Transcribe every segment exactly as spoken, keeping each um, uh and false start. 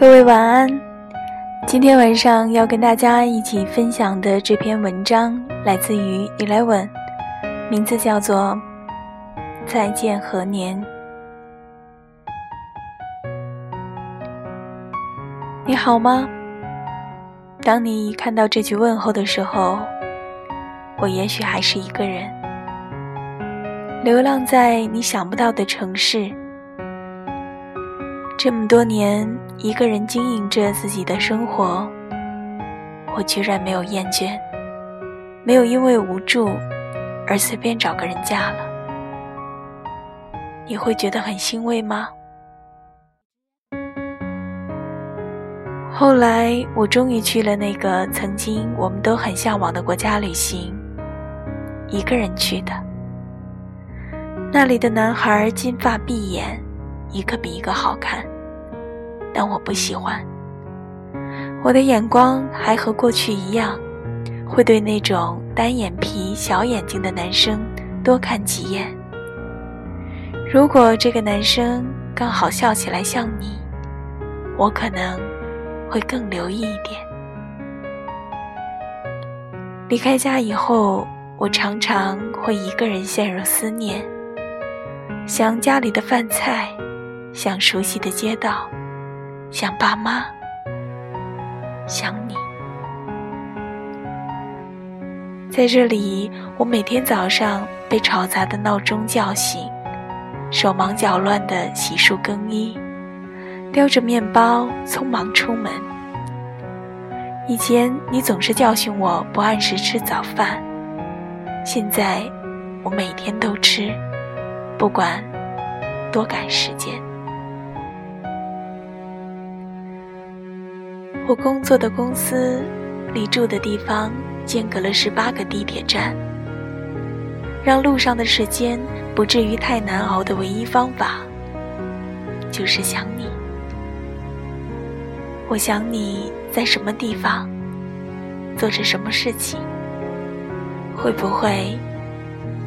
各位晚安。今天晚上要跟大家一起分享的这篇文章来自于十一，名字叫做再见何年。你好吗？当你看到这句问候的时候，我也许还是一个人，流浪在你想不到的城市。这么多年，一个人经营着自己的生活，我居然没有厌倦，没有因为无助而随便找个人嫁了。你会觉得很欣慰吗？后来我终于去了那个曾经我们都很向往的国家旅行，一个人去的。那里的男孩金发碧眼，一个比一个好看，但我不喜欢。我的眼光还和过去一样，会对那种单眼皮小眼睛的男生多看几眼。如果这个男生刚好笑起来像你，我可能会更留意一点。离开家以后，我常常会一个人陷入思念，想家里的饭菜，想熟悉的街道，想爸妈，想你。在这里，我每天早上被吵杂的闹钟叫醒，手忙脚乱地洗漱更衣，叼着面包匆忙出门。以前你总是教训我不按时吃早饭，现在我每天都吃，不管多赶时间。我工作的公司离住的地方间隔了十八个地铁站，让路上的时间不至于太难熬的唯一方法就是想你。我想你在什么地方，做着什么事情，会不会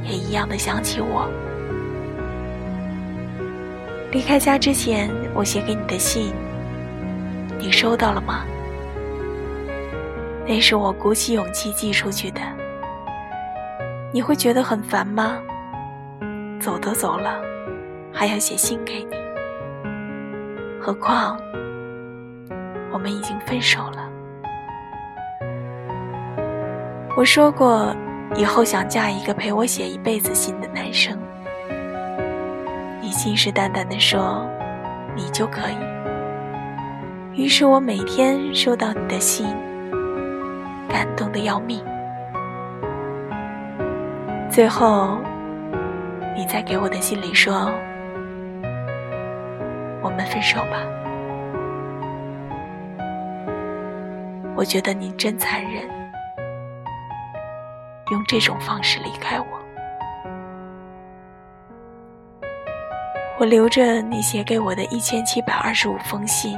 也一样的想起我？离开家之前，我写给你的信，你收到了吗？那是我鼓起勇气寄出去的。你会觉得很烦吗？走都走了，还要写信给你。何况我们已经分手了。我说过，以后想嫁一个陪我写一辈子信的男生。你信誓旦旦地说，你就可以。于是我每天收到你的信，感动得要命。最后，你在给我的信里说，我们分手吧。我觉得你真残忍，用这种方式离开我。我留着你写给我的一千七百二十五封信，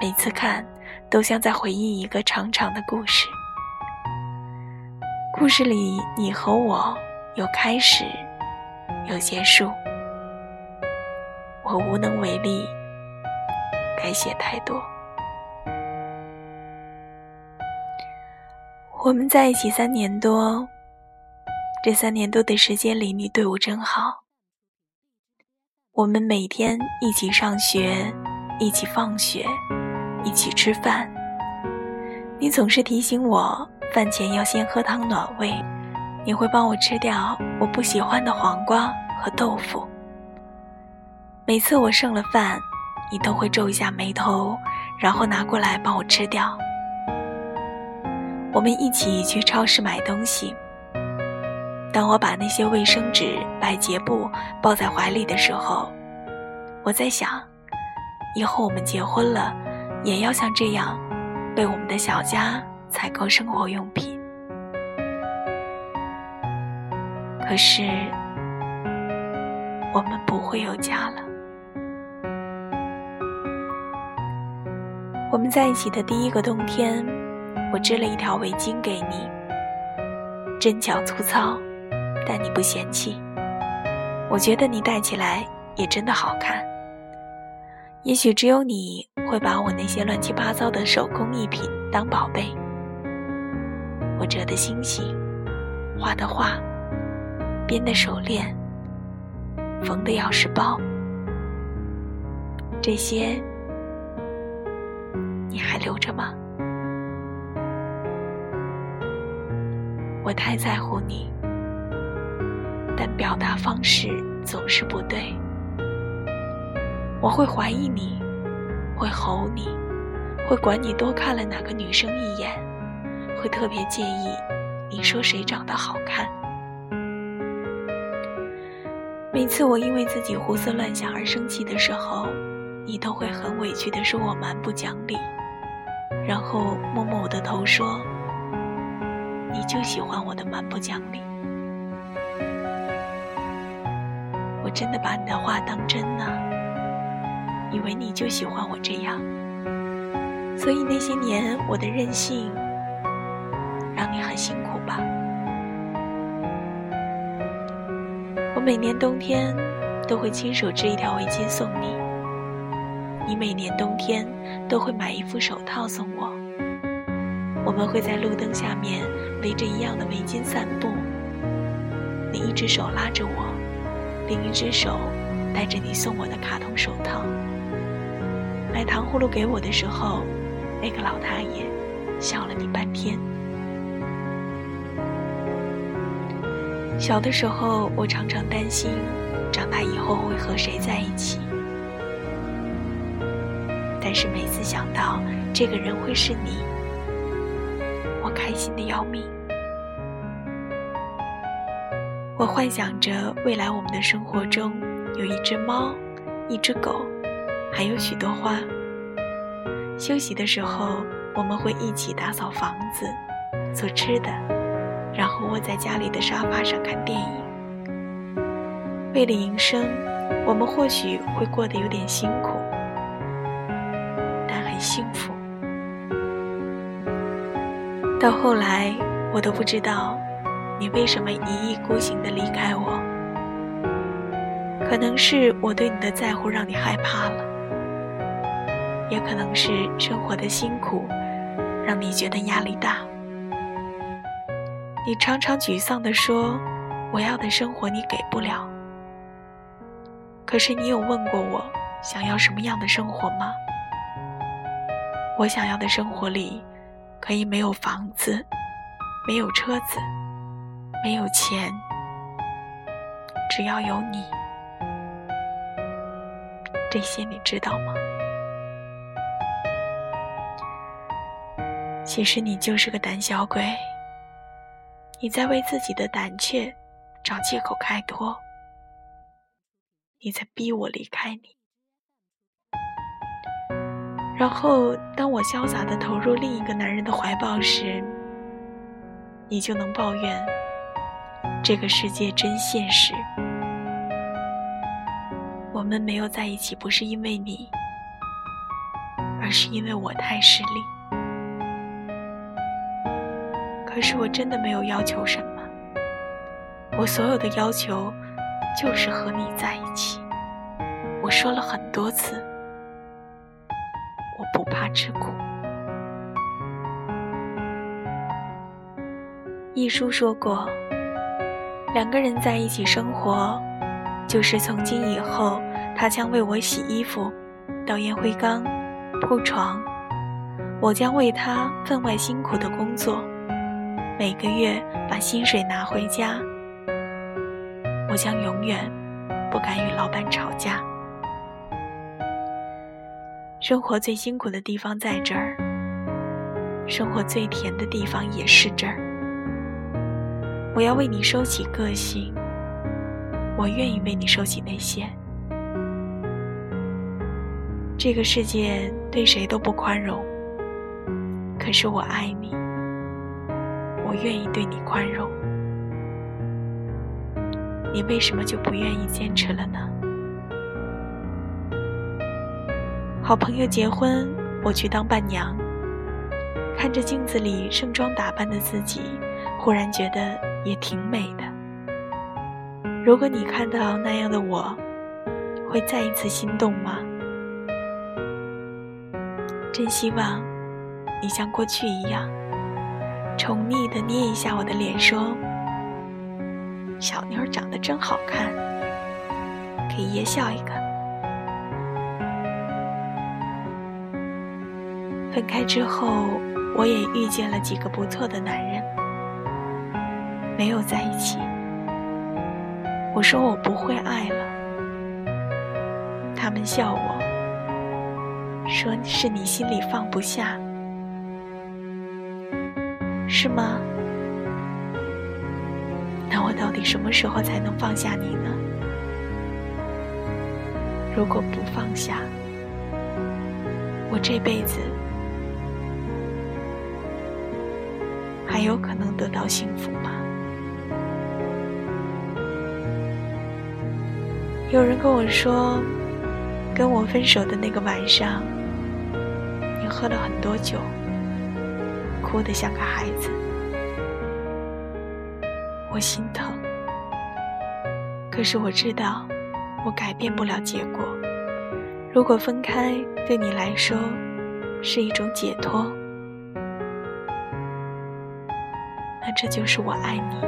每次看都像在回忆一个长长的故事。故事里你和我有开始，有结束。我无能为力，该写太多。我们在一起三年多，这三年多的时间里，你对我真好。我们每天一起上学，一起放学，一起吃饭。你总是提醒我，饭前要先喝汤暖胃，你会帮我吃掉我不喜欢的黄瓜和豆腐。每次我剩了饭，你都会皱一下眉头，然后拿过来帮我吃掉。我们一起去超市买东西，当我把那些卫生纸、百洁布抱在怀里的时候，我在想，以后我们结婚了，也要像这样，为我们的小家采购生活用品。可是，我们不会有家了。我们在一起的第一个冬天，我织了一条围巾给你，针脚粗糙，但你不嫌弃。我觉得你戴起来也真的好看。也许只有你会把我那些乱七八糟的手工艺品当宝贝，我折的星星，画的画，编的手链，缝的钥匙包，这些你还留着吗？我太在乎你，但表达方式总是不对。我会怀疑你，会吼你，会管你多看了哪个女生一眼，会特别介意你说谁长得好看。每次我因为自己胡思乱想而生气的时候，你都会很委屈地说我蛮不讲理，然后摸摸我的头说，你就喜欢我的蛮不讲理。我真的把你的话当真呢，以为你就喜欢我这样，所以那些年我的任性让你很辛苦吧。我每年冬天都会亲手织一条围巾送你，你每年冬天都会买一副手套送我，我们会在路灯下面围着一样的围巾散步，你一只手拉着我，另一只手带着你送我的卡通手套。买糖葫芦给我的时候，那个老大爷笑了你半天。小的时候我常常担心长大以后会和谁在一起，但是每次想到这个人会是你，我开心得要命。我幻想着未来我们的生活中有一只猫，一只狗，还有许多花。休息的时候，我们会一起打扫房子，做吃的，然后窝在家里的沙发上看电影。为了营生，我们或许会过得有点辛苦，但很幸福。到后来，我都不知道你为什么一意孤行地离开我。可能是我对你的在乎让你害怕了，也可能是生活的辛苦让你觉得压力大。你常常沮丧地说，我要的生活你给不了。可是你有问过我想要什么样的生活吗？我想要的生活里可以没有房子，没有车子，没有钱，只要有你。这些你知道吗？其实你就是个胆小鬼，你在为自己的胆怯找借口开脱，你在逼我离开你。然后当我潇洒地投入另一个男人的怀抱时，你就能抱怨这个世界真现实，我们没有在一起不是因为你，而是因为我太势利。可是我真的没有要求什么，我所有的要求就是和你在一起。我说了很多次，我不怕吃苦。一书说过，两个人在一起生活，就是从今以后他将为我洗衣服，倒烟灰缸，铺床，我将为他分外辛苦的工作，每个月把薪水拿回家，我将永远不敢与老板吵架。生活最辛苦的地方在这儿，生活最甜的地方也是这儿。我要为你收起个性，我愿意为你收起那些。这个世界对谁都不宽容，可是我爱你，我愿意对你宽容。你为什么就不愿意坚持了呢？好朋友结婚，我去当伴娘，看着镜子里盛装打扮的自己，忽然觉得也挺美的。如果你看到那样的我，会再一次心动吗？真希望你像过去一样宠溺地捏一下我的脸，说小妞长得真好看，给爷笑一个。分开之后，我也遇见了几个不错的男人，没有在一起。我说我不会爱了，他们笑我，说是你心里放不下，是吗？那我到底什么时候才能放下你呢？如果不放下，我这辈子还有可能得到幸福吗？有人跟我说，跟我分手的那个晚上，你喝了很多酒，哭得像个孩子。我心疼，可是我知道我改变不了结果。如果分开对你来说是一种解脱，那这就是我爱你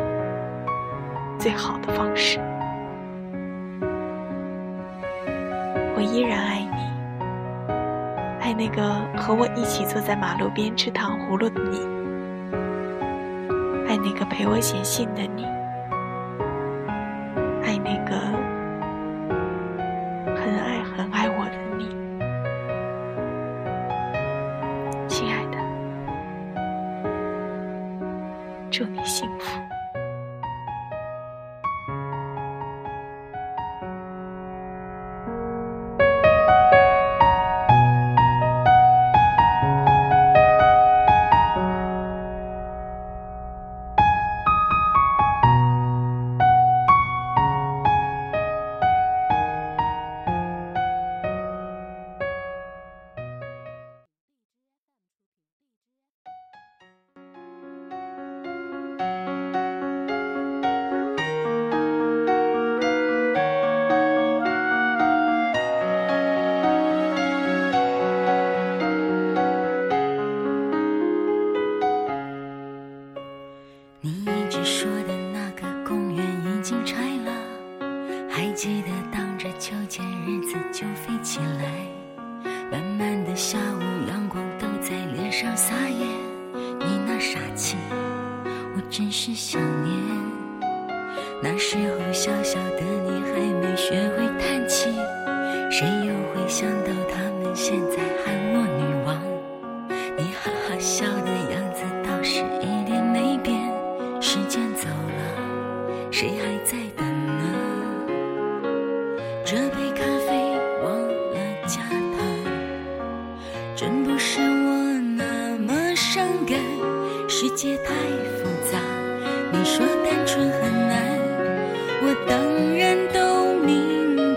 最好的方式。我依然爱你，爱那个和我一起坐在马路边吃糖葫芦的你，爱那个陪我写信的你，爱那个很爱很爱我的你。亲爱的，祝你幸福。记得荡着秋千，日子就飞起来。慢慢的下午，阳光都在脸上撒野。你那傻气，我真是想念。那时候小小的你还没学会叹气，谁又会想到他们现在喊我女王？你哈哈笑的样子倒是一点没变。时间走了，谁还在等呢？这杯咖啡忘了加糖，真不是我那么伤感。世界太复杂，你说单纯很难，我当然都明白。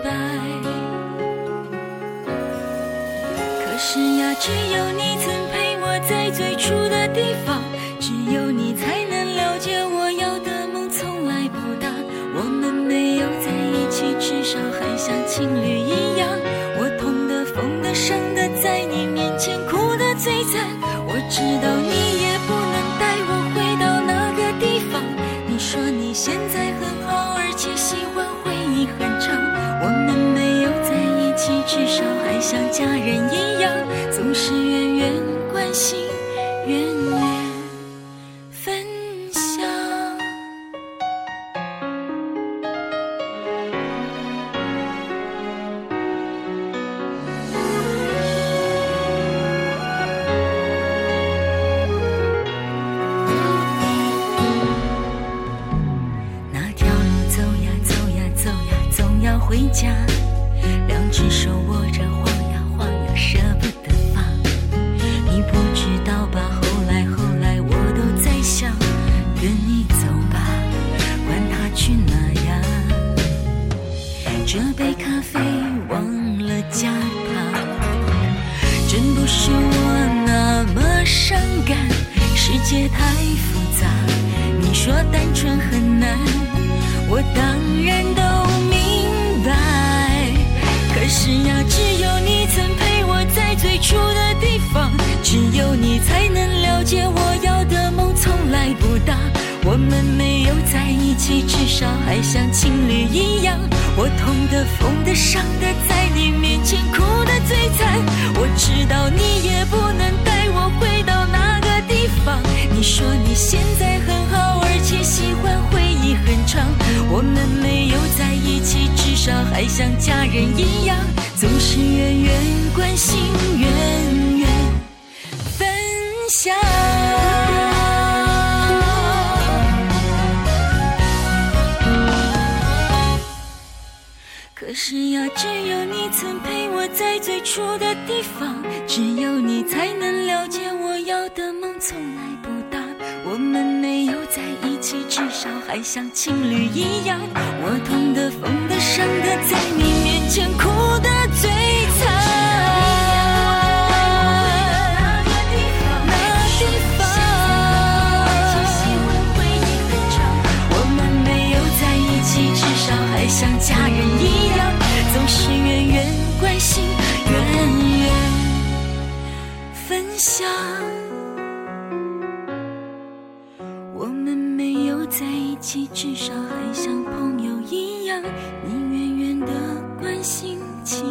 可是呀，只有你曾陪我在最初的地方，只有你才能了解我要的梦从来不大。我们没有在一起，至少还像情侣一样，我痛的疯的伤的在你面前哭的最惨。我知道你也不能带我回到那个地方，你说你现在很好，而且喜欢回忆很长。我们没有在一起，至少还像家人一样，总是远远关心，远远回家，两只手握着晃呀晃呀，舍不得放。你不知道吧，后来后来我都在想，跟你走吧，管他去哪呀。这杯咖啡忘了加糖，真不是我那么伤感。世界太复杂，你说单纯很难，我当然都明白。可是呀，只有你曾陪我在最初的地方，起至少还像情侣一样，我痛的疯的伤的在你面前哭的最惨，我知道你也不能带我回到那个地方，你说你现在很好而且喜欢回忆很长，我们没有在一起至少还像家人一样，总是远远关心远远分享。可是呀，只有你曾陪我在最初的地方，只有你才能了解我要的梦从来不大，我们没有在一起至少还像情侣一样，我痛的疯的伤的在你面前哭的最惨，像家人一样，总是远远关心远远分享，我们没有在一起至少还像朋友一样，你远远的关心起